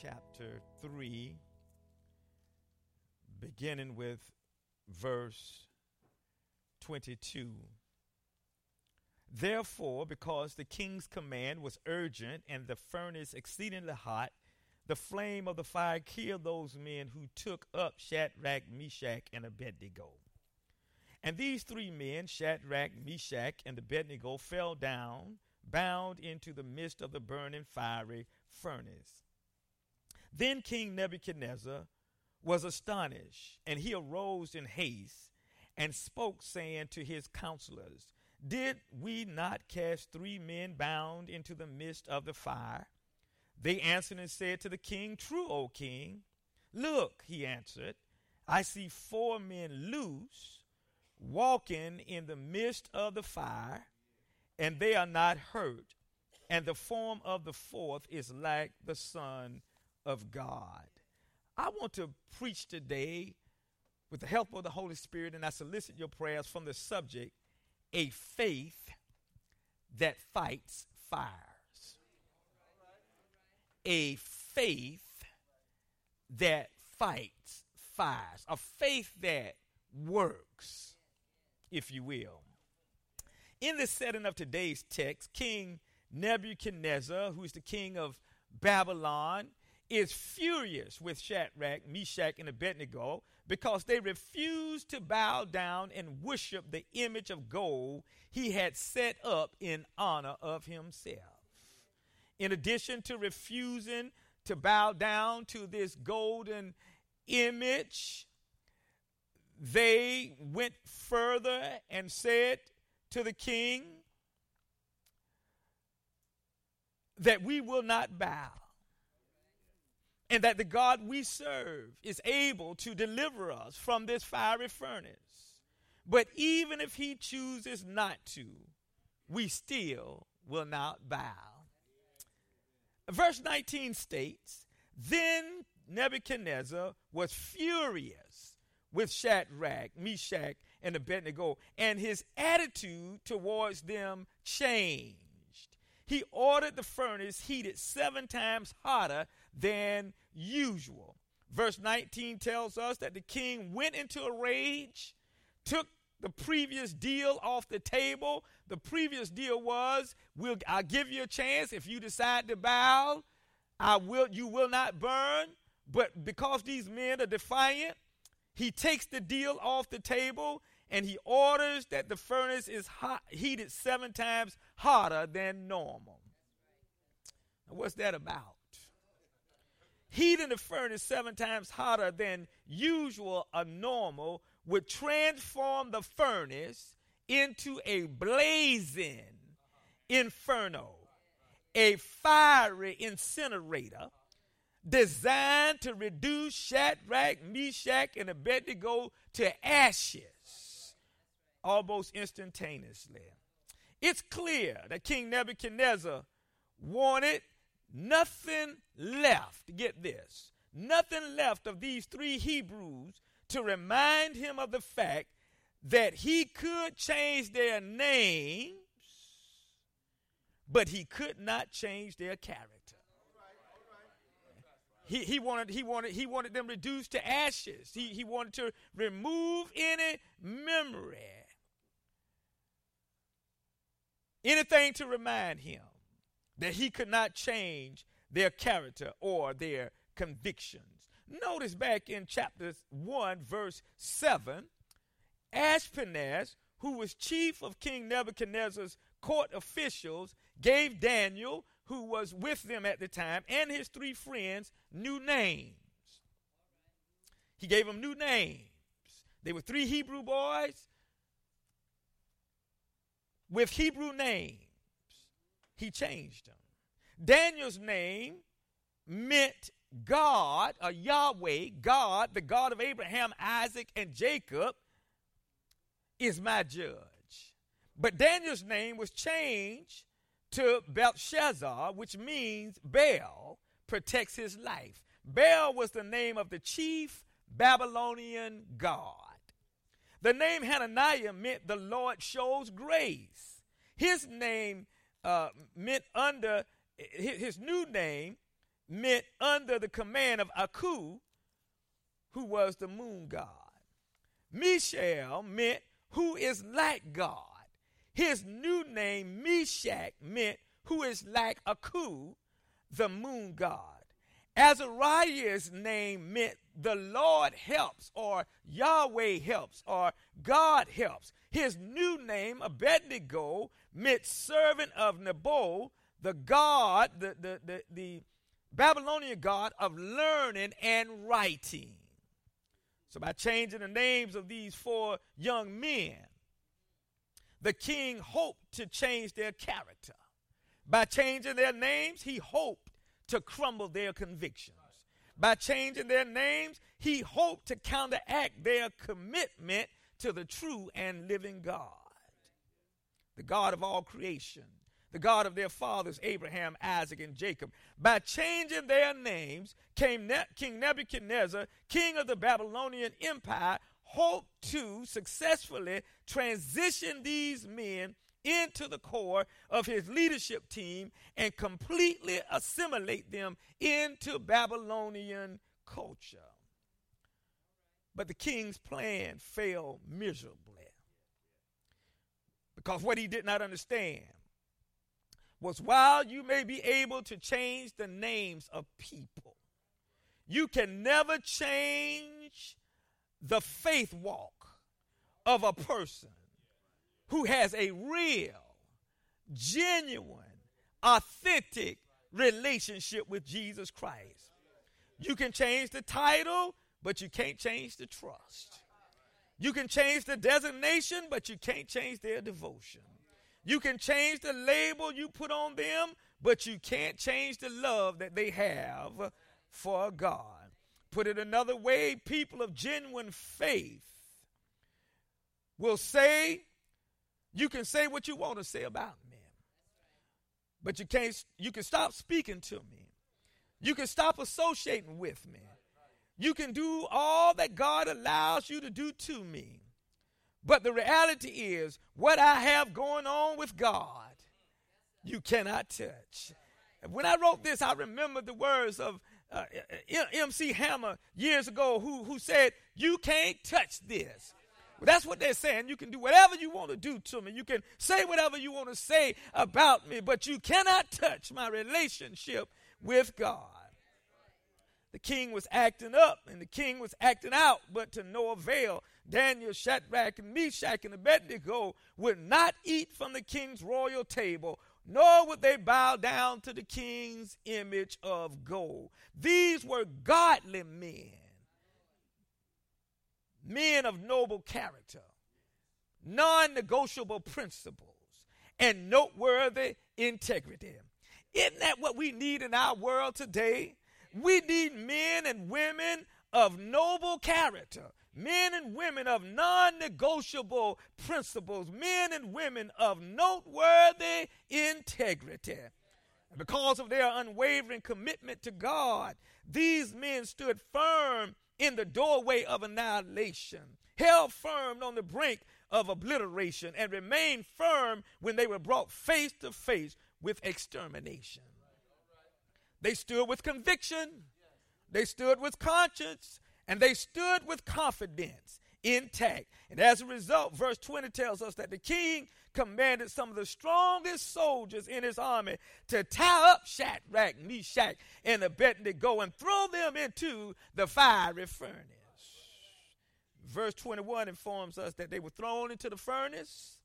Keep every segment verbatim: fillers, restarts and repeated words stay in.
chapter three, beginning with verse twenty-two. Therefore, because the king's command was urgent and the furnace exceedingly hot, the flame of the fire killed those men who took up Shadrach, Meshach, and Abednego. And these three men, Shadrach, Meshach, and Abednego, fell down, bound into the midst of the burning fiery furnace. Then King Nebuchadnezzar was astonished, and he arose in haste and spoke, saying to his counselors, "Did we not cast three men bound into the midst of the fire?" They answered and said to the king, "True, O king." "Look," he answered, "I see four men loose, walking in the midst of the fire, and they are not hurt, and the form of the fourth is like the Son of God." I want to preach today with the help of the Holy Spirit, and I solicit your prayers from the subject, a faith that fights fires. A faith that fights fires. A faith that works, if you will. In the setting of today's text, King Nebuchadnezzar, who is the king of Babylon, is furious with Shadrach, Meshach, and Abednego because they refused to bow down and worship the image of gold he had set up in honor of himself. In addition to refusing to bow down to this golden image, they went further and said to the king that we will not bow, and that the God we serve is able to deliver us from this fiery furnace. But even if he chooses not to, we still will not bow. Verse nineteen states, "Then Nebuchadnezzar was furious with Shadrach, Meshach, and Abednego, and his attitude towards them changed. He ordered the furnace heated seven times hotter than usual." Verse nineteen tells us that the king went into a rage, took the previous deal off the table. The previous deal was, we'll, I'll give you a chance. If you decide to bow, I will. You will not burn. But because these men are defiant, he takes the deal off the table, and he orders that the furnace is hot, heated seven times hotter than normal. Now, what's that about? Heating the furnace seven times hotter than usual or normal would transform the furnace into a blazing inferno, a fiery incinerator designed to reduce Shadrach, Meshach, and Abednego to ashes almost instantaneously. It's clear that King Nebuchadnezzar wanted nothing left, get this, nothing left of these three Hebrews to remind him of the fact that he could change their names, but he could not change their character. He, he wanted he wanted he wanted them reduced to ashes. He he wanted to remove any memory, anything to remind him that he could not change their character or their convictions. Notice back in chapter one, verse seven, Ashpenaz, who was chief of King Nebuchadnezzar's court officials, gave Daniel, who was with them at the time, and his three friends, new names. He gave them new names. They were three Hebrew boys with Hebrew names. He changed them. Daniel's name meant God, or Yahweh, God, the God of Abraham, Isaac, and Jacob, is my judge. But Daniel's name was changed to Belshazzar, which means Baal protects his life. Baal was the name of the chief Babylonian god. The name Hananiah meant the Lord shows grace. His name uh, meant under his, his new name meant under the command of Aku, who was the moon god. Mishael meant who is like God. His new name, Meshach, meant who is like Aku, the moon god. Azariah's name meant the Lord helps, or Yahweh helps, or God helps. His new name, Abednego, meant servant of Nabo, the god, the, the, the, the Babylonian god of learning and writing. So by changing the names of these four young men, the king hoped to change their character. By changing their names, he hoped to crumble their convictions. By changing their names, he hoped to counteract their commitment to the true and living God, the God of all creation, the God of their fathers, Abraham, Isaac, and Jacob. By changing their names, came King Nebuchadnezzar, king of the Babylonian Empire, hoped to successfully transition these men into the core of his leadership team and completely assimilate them into Babylonian culture. But the king's plan failed miserably, because what he did not understand was, while you may be able to change the names of people, you can never change the faith walk of a person who has a real, genuine, authentic relationship with Jesus Christ. You can change the title, but you can't change the trust. You can change the designation, but you can't change their devotion. You can change the label you put on them, but you can't change the love that they have for God. Put it another way, people of genuine faith will say, you can say what you want to say about me, but you can't. You can stop speaking to me. You can stop associating with me. You can do all that God allows you to do to me. But the reality is, what I have going on with God, you cannot touch. When I wrote this, I remembered the words of uh, M C Hammer years ago, who, who said, "You can't touch this." Well, that's what they're saying. You can do whatever you want to do to me. You can say whatever you want to say about me, but you cannot touch my relationship with God. The king was acting up and the king was acting out, but to no avail. Daniel, Shadrach, and Meshach, and Abednego would not eat from the king's royal table, nor would they bow down to the king's image of gold. These were godly men. Men of noble character, non-negotiable principles, and noteworthy integrity. Isn't that what we need in our world today? We need men and women of noble character, men and women of non-negotiable principles, men and women of noteworthy integrity. And because of their unwavering commitment to God, these men stood firm in the doorway of annihilation, held firm on the brink of obliteration, and remained firm when they were brought face to face with extermination. They stood with conviction, they stood with conscience, and they stood with confidence intact. And as a result, verse twenty tells us that the king commanded some of the strongest soldiers in his army to tie up Shadrach, Meshach, and Abednego and throw them into the fiery furnace. Verse twenty-one informs us that they were thrown into the furnace,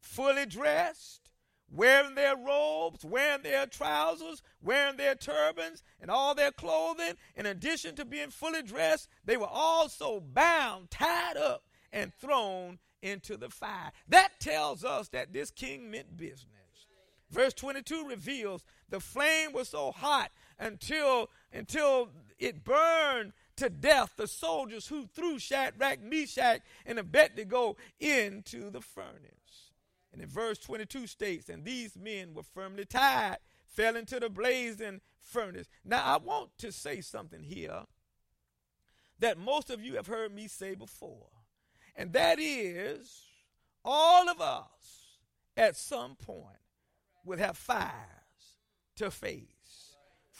fully dressed, wearing their robes, wearing their trousers, wearing their turbans, and all their clothing. In addition to being fully dressed, they were also bound, tied up, and thrown into the fire. That tells us that this king meant business. Verse twenty-two reveals the flame was so hot until, until it burned to death the soldiers who threw Shadrach, Meshach, and Abednego into the furnace. And in verse twenty-two states, and these men were firmly tied, fell into the blazing furnace. Now, I want to say something here that most of you have heard me say before, and that is, all of us at some point will have fires to face.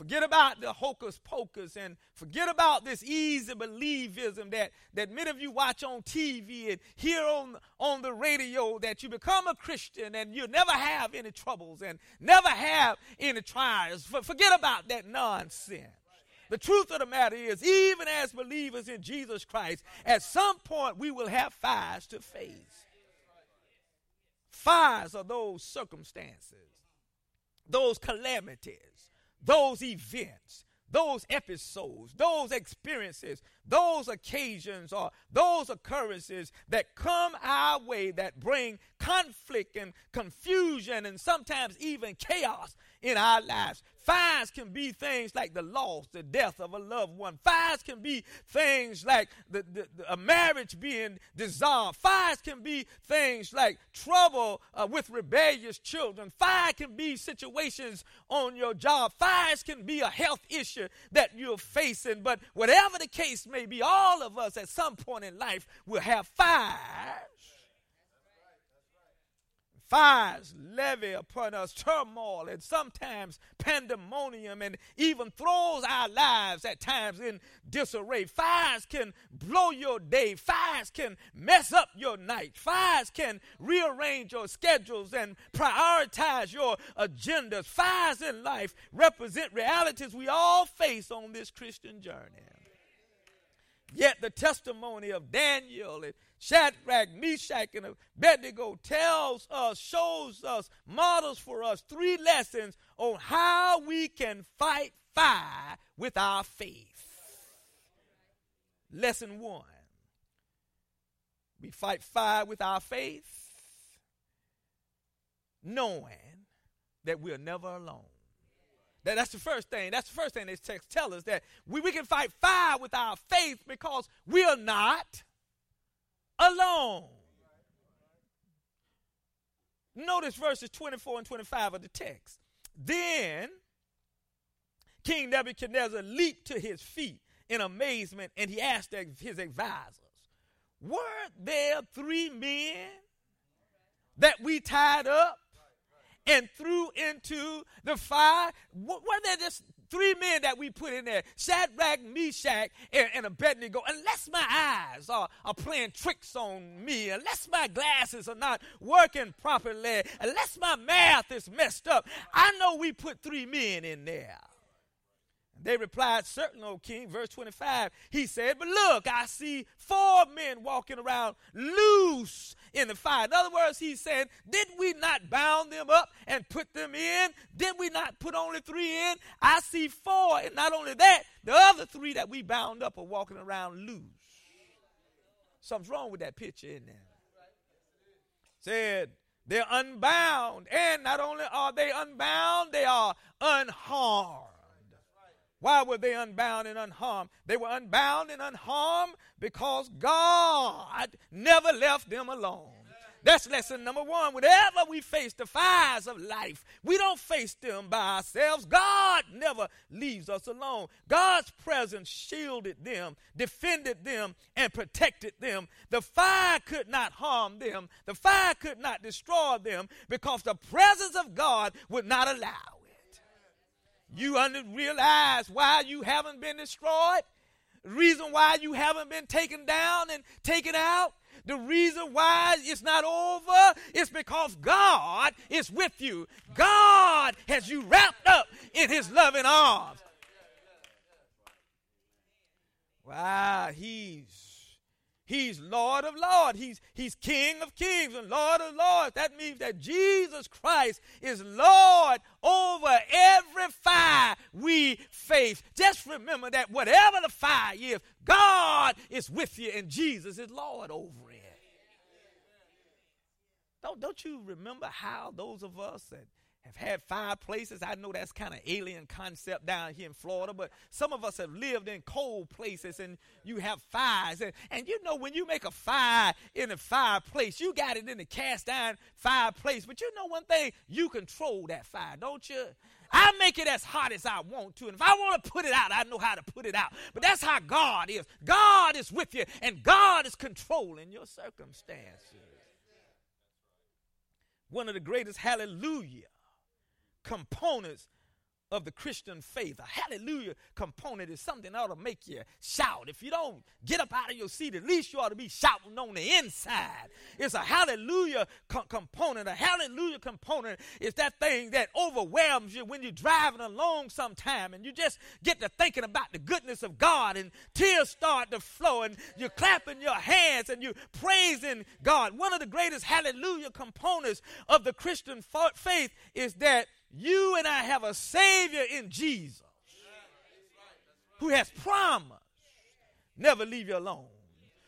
Forget about the hocus pocus and forget about this easy believism that, that many of you watch on T V and hear on, on the radio, that you become a Christian and you'll never have any troubles and never have any trials. For, forget about that nonsense. The truth of the matter is, even as believers in Jesus Christ, at some point we will have fires to face. Fires are those circumstances, those calamities, those events, those episodes, those experiences, those occasions, or those occurrences that come our way that bring conflict and confusion and sometimes even chaos in our lives. Fires can be things like the loss, the death of a loved one. Fires can be things like the, the, the, a marriage being dissolved. Fires can be things like trouble uh, with rebellious children. Fire can be situations on your job. Fires can be a health issue that you're facing. But whatever the case may be, all of us at some point in life will have fires. Fires levy upon us turmoil and sometimes pandemonium, and even throws our lives at times in disarray. Fires can blow your day. Fires can mess up your night. Fires can rearrange your schedules and prioritize your agendas. Fires in life represent realities we all face on this Christian journey. Yet the testimony of Daniel and Shadrach, Meshach, and Abednego tells us, shows us, models for us three lessons on how we can fight fire with our faith. Lesson one, we fight fire with our faith knowing that we're never alone. That, that's the first thing. That's the first thing this text tells us, that we, we can fight fire with our faith because we are not alone. Notice verses twenty-four and twenty-five of the text. Then King Nebuchadnezzar leaped to his feet in amazement, and he asked his advisors, were there three men that we tied up and threw into the fire? Were there just three men that we put in there, Shadrach, Meshach, and, and Abednego? Unless my eyes are, are playing tricks on me, unless my glasses are not working properly, unless my math is messed up, I know we put three men in there. They replied, certain, O king. Verse twenty-five, he said, but look, I see four men walking around loose in the fire. In other words, he said, did we not bound them up and put them in? Did we not put only three in? I see four, and not only that, the other three that we bound up are walking around loose. Something's wrong with that picture in there. Said, they're unbound, and not only are they unbound, they are unharmed. Why were they unbound and unharmed? They were unbound and unharmed because God never left them alone. That's lesson number one. Whenever we face the fires of life, we don't face them by ourselves. God never leaves us alone. God's presence shielded them, defended them, and protected them. The fire could not harm them. The fire could not destroy them because the presence of God would not allow it. You under- realize why you haven't been destroyed, reason why you haven't been taken down and taken out. The reason why it's not over is because God is with you. God has you wrapped up in his loving arms. Wow, he's He's Lord of Lords. He's, he's King of Kings and Lord of Lords. That means that Jesus Christ is Lord over every fire we face. Just remember that whatever the fire is, God is with you and Jesus is Lord over it. Don't, don't you remember how those of us that have had fireplaces? I know that's kind of alien concept down here in Florida, but some of us have lived in cold places and you have fires. And, and you know, when you make a fire in the fireplace, you got it in the cast iron fireplace. But you know one thing, you control that fire, don't you? I make it as hot as I want to. And if I want to put it out, I know how to put it out. But that's how God is. God is with you and God is controlling your circumstances. One of the greatest hallelujah components of the Christian faith. A hallelujah component is something that ought to make you shout. If you don't get up out of your seat, at least you ought to be shouting on the inside. It's a hallelujah co- component. A hallelujah component is that thing that overwhelms you when you're driving along sometime and you just get to thinking about the goodness of God and tears start to flow and you're clapping your hands and you're praising God. One of the greatest hallelujah components of the Christian faith is that you and I have a Savior in Jesus who has promised never leave you alone.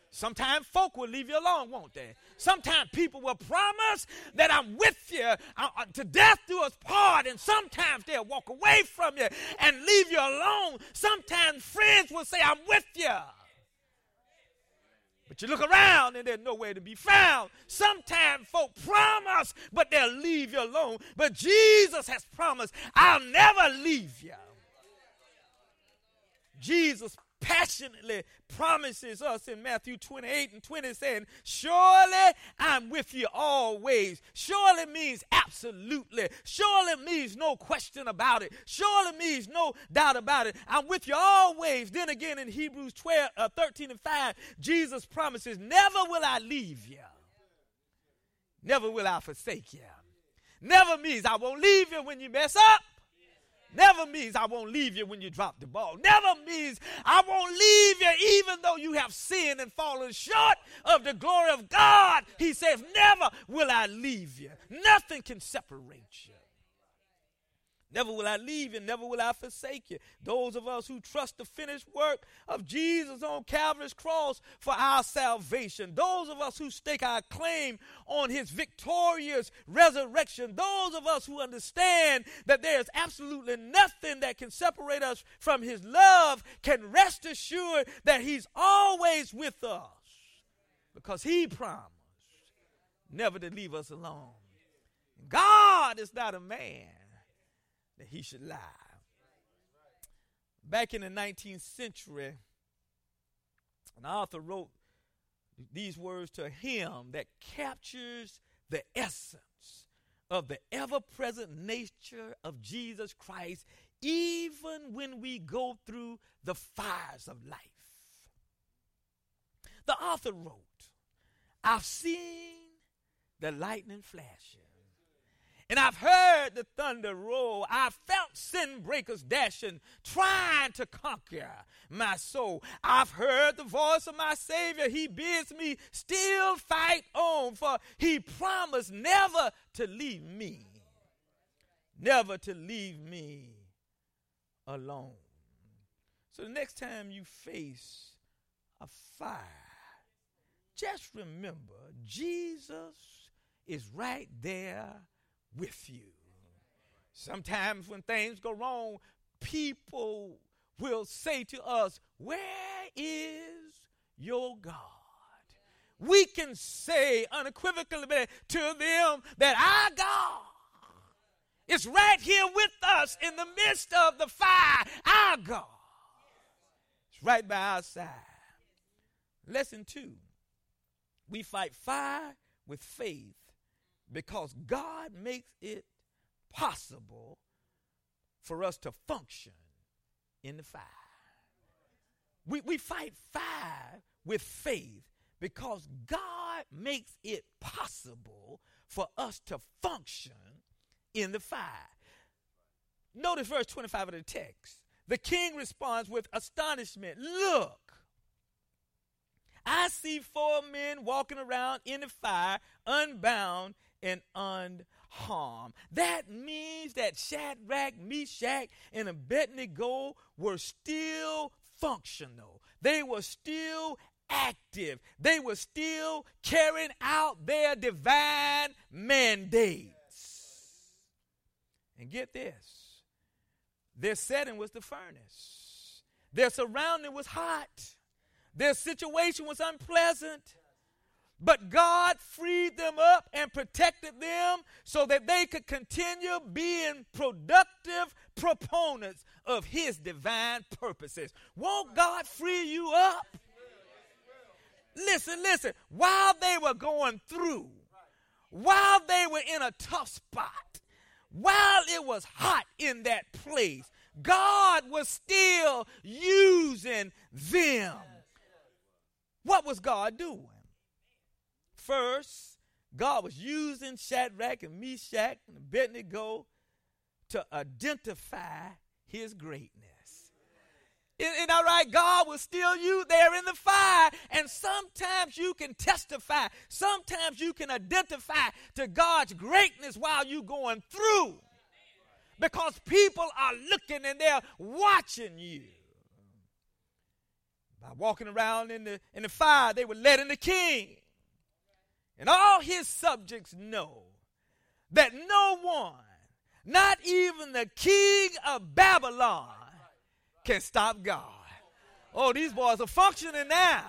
Sometimes folk will leave you alone, won't they? Sometimes people will promise that I'm with you uh, to death do us part, and sometimes they'll walk away from you and leave you alone. Sometimes friends will say, I'm with you. But you look around and there's nowhere to be found. Sometimes folk promise, but they'll leave you alone. But Jesus has promised, I'll never leave you. Jesus passionately promises us in Matthew twenty-eight and twenty, saying, surely I'm with you always. Surely means absolutely. Surely means no question about it. Surely means no doubt about it. I'm with you always. Then again in Hebrews twelve, uh, thirteen and five, Jesus promises, never will I leave you. Never will I forsake you. Never means I won't leave you when you mess up. Never means I won't leave you when you drop the ball. Never means I won't leave you even though you have sinned and fallen short of the glory of God. He says, never will I leave you. Nothing can separate you. Never will I leave you. Never will I forsake you. Those of us who trust the finished work of Jesus on Calvary's cross for our salvation. Those of us who stake our claim on his victorious resurrection. Those of us who understand that there is absolutely nothing that can separate us from his love can rest assured that he's always with us. Because he promised never to leave us alone. God is not a man that he should lie. Back in the nineteenth century, an author wrote these words to a hymn that captures the essence of the ever-present nature of Jesus Christ, even when we go through the fires of life. The author wrote, I've seen the lightning flashing, and I've heard the thunder roll. I've felt sin breakers dashing, trying to conquer my soul. I've heard the voice of my Savior. He bids me still fight on, for he promised never to leave me, never to leave me alone. So the next time you face a fire, just remember Jesus is right there with you. Sometimes when things go wrong, people will say to us, where is your God? We can say unequivocally to them that our God is right here with us in the midst of the fire. Our God is right by our side. Lesson two, we fight fire with faith, because God makes it possible for us to function in the fire. We, we fight fire with faith because God makes it possible for us to function in the fire. Notice verse twenty-five of the text. The king responds with astonishment. Look, I see four men walking around in the fire, unbound and unharmed. That means that Shadrach, Meshach, and Abednego were still functional. They were still active. They were still carrying out their divine mandates. And get this, their setting was the furnace. Their surrounding was hot. Their situation was unpleasant. But God freed them up and protected them so that they could continue being productive proponents of his divine purposes. Won't God free you up? Listen, listen. While they were going through, while they were in a tough spot, while it was hot in that place, God was still using them. What was God doing? First, God was using Shadrach and Meshach and Abednego to identify his greatness. Isn't that right? God will still you there in the fire. And sometimes you can testify. Sometimes you can identify to God's greatness while you're going through. Because people are looking and they're watching you. By walking around in the, in the fire, they were letting the king and all his subjects know that no one, not even the king of Babylon, can stop God. Oh, these boys are functioning now.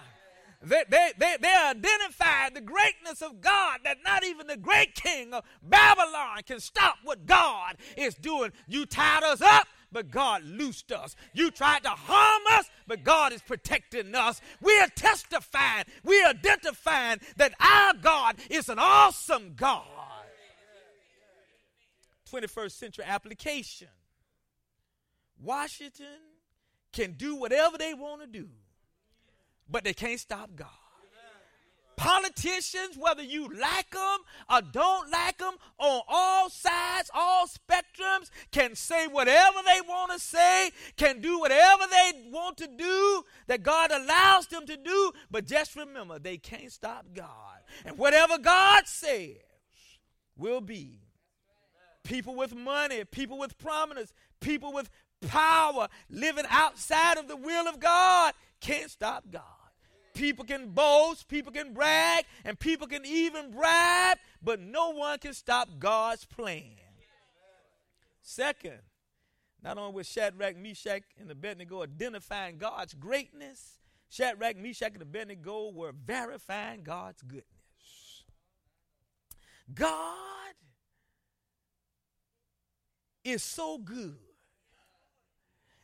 They, they, they, they identified the greatness of God, that not even the great king of Babylon can stop what God is doing. You tied us up, but God loosed us. You tried to harm us, but God is protecting us. We are testifying, we are identifying that our God is an awesome God. twenty-first century application. Washington can do whatever they want to do, but they can't stop God. Politicians, whether you like them or don't like them, on all sides, all spectrums, can say whatever they want to say, can do whatever they want to do that God allows them to do, but just remember, they can't stop God. And whatever God says will be. People with money, people with prominence, people with power living outside of the will of God can't stop God. People can boast, people can brag, and people can even bribe, but no one can stop God's plan. Second, not only was Shadrach, Meshach, and Abednego identifying God's greatness, Shadrach, Meshach, and Abednego were verifying God's goodness. God is so good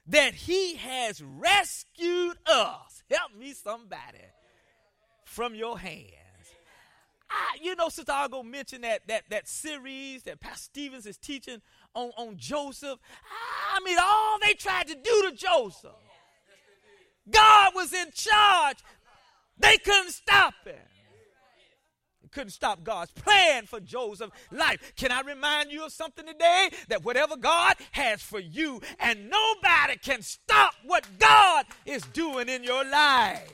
that he has rescued us. Help me, somebody, from your hands. I, you know, Sister Argo mentioned that that that series that Pastor Stevens is teaching on, on Joseph. I mean, all they tried to do to Joseph, God was in charge. They couldn't stop him. Couldn't stop God's plan for Joseph's life. Can I remind you of something today? That whatever God has for you, and nobody can stop what God is doing in your life.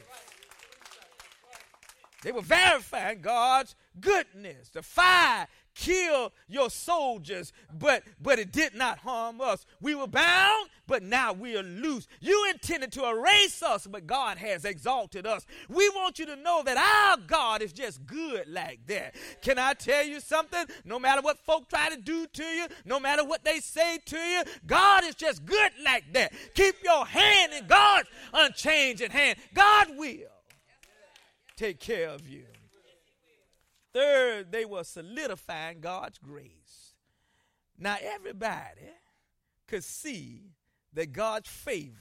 They were verifying God's goodness. The fire killed your soldiers, but, but it did not harm us. We were bound, but now we are loose. You intended to erase us, but God has exalted us. We want you to know that our God is just good like that. Can I tell you something? No matter what folk try to do to you, no matter what they say to you, God is just good like that. Keep your hand in God's unchanging hand. God will take care of you. Third, they were solidifying God's grace. Now, everybody could see that God's favor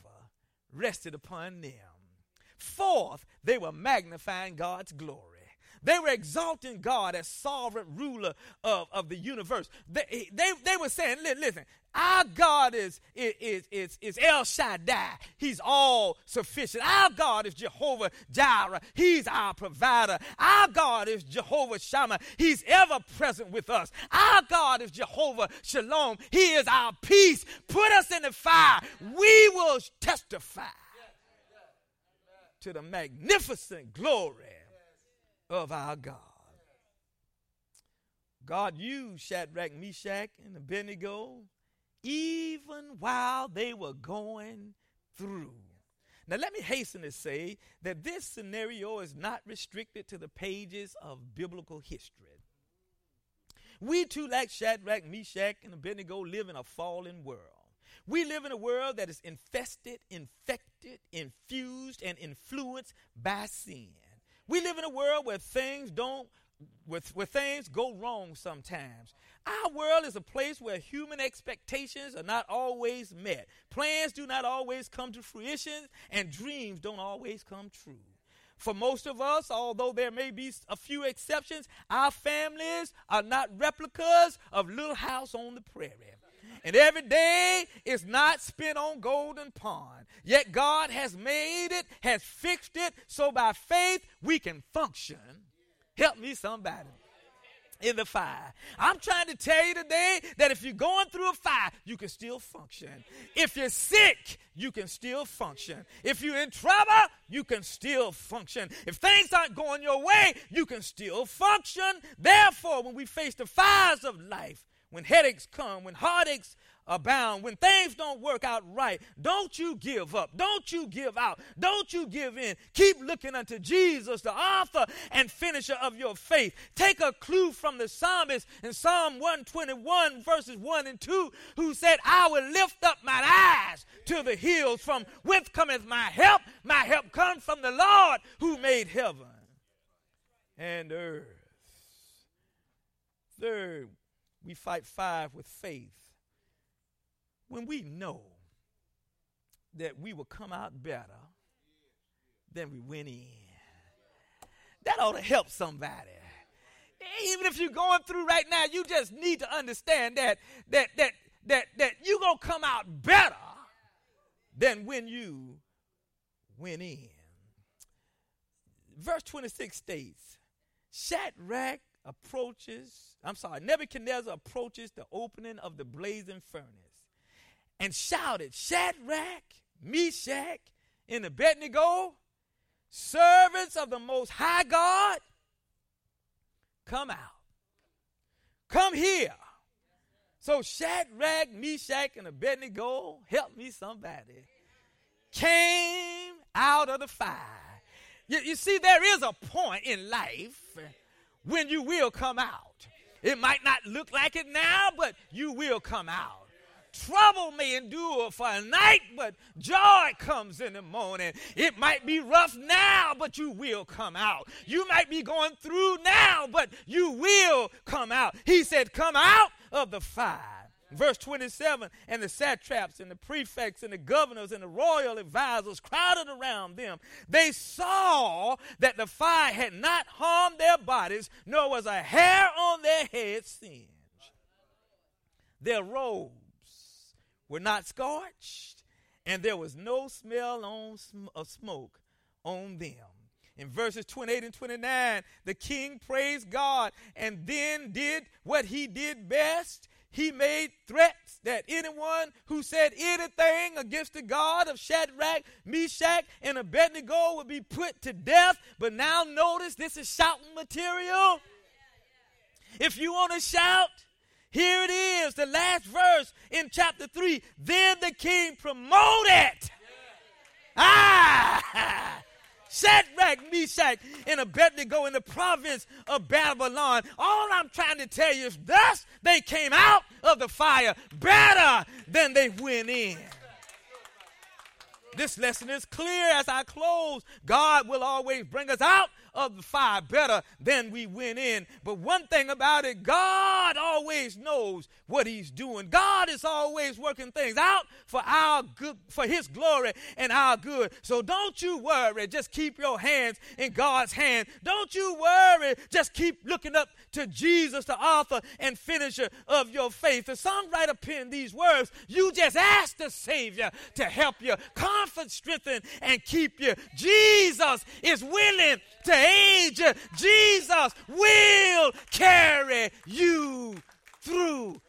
rested upon them. Fourth, they were magnifying God's glory. They were exalting God as sovereign ruler of, of the universe. They, they, they were saying, listen, our God is, is, is, is El Shaddai. He's all sufficient. Our God is Jehovah Jireh. He's our provider. Our God is Jehovah Shammah. He's ever present with us. Our God is Jehovah Shalom. He is our peace. Put us in the fire. We will testify to the magnificent glory of our God. God used Shadrach, Meshach, and Abednego even while they were going through. Now let me hasten to say that this scenario is not restricted to the pages of biblical history. We too, like Shadrach, Meshach, and Abednego, live in a fallen world. We live in a world that is infested, infected, infused, and influenced by sin. We live in a world where things don't, where, where things go wrong sometimes. Our world is a place where human expectations are not always met. Plans do not always come to fruition, and dreams don't always come true. For most of us, although there may be a few exceptions, our families are not replicas of Little House on the Prairie. And every day is not spent on Golden Pond. Yet God has made it, has fixed it, so by faith we can function. Help me, somebody. In the fire. I'm trying to tell you today that if you're going through a fire, you can still function. If you're sick, you can still function. If you're in trouble, you can still function. If things aren't going your way, you can still function. Therefore, when we face the fires of life, when headaches come, when heartaches abound, when things don't work out right, don't you give up. Don't you give out. Don't you give in. Keep looking unto Jesus, the author and finisher of your faith. Take a clue from the psalmist in Psalm one twenty-one, verses one and two, who said, I will lift up mine eyes to the hills, from whence cometh my help. My help comes from the Lord who made heaven and earth. Third, we fight fire with faith. When we know that we will come out better than we went in, that ought to help somebody. Even if you're going through right now, you just need to understand that that that that that you're gonna come out better than when you went in. Verse twenty-six states, Shadrach approaches, I'm sorry, Nebuchadnezzar approaches the opening of the blazing furnace and shouted, Shadrach, Meshach, and Abednego, servants of the Most High God, come out. Come here. So Shadrach, Meshach, and Abednego, help me somebody, came out of the fire. You, you see, there is a point in life when you will come out. It might not look like it now, but you will come out. Trouble may endure for a night, but joy comes in the morning. It might be rough now, but you will come out. You might be going through now, but you will come out. He said, come out of the fire. Verse twenty-seven, and the satraps and the prefects and the governors and the royal advisors crowded around them. They saw that the fire had not harmed their bodies, nor was a hair on their heads singed. Their robes were not scorched, and there was no smell on sm- of smoke on them. In verses twenty-eight and twenty-nine, the king praised God and then did what he did best. He made threats that anyone who said anything against the God of Shadrach, Meshach, and Abednego would be put to death. But now notice, this is shouting material. If you want to shout, here it is, the last verse in chapter three. Then the king promoted. Ah! Shadrach, Meshach, and Abednego in the province of Babylon. All I'm trying to tell you is thus they came out of the fire better than they went in. This lesson is clear as I close. God will always bring us out of the fire better than we went in. But one thing about it, God always knows what he's doing. God is always working things out for our good, for his glory and our good. So don't you worry. Just keep your hands in God's hand. Don't you worry. Just keep looking up to Jesus, the author and finisher of your faith. The songwriter penned these words. You just ask the Savior to help you, comfort, strengthen, and keep you. Jesus is willing to aid you. Jesus will carry you through.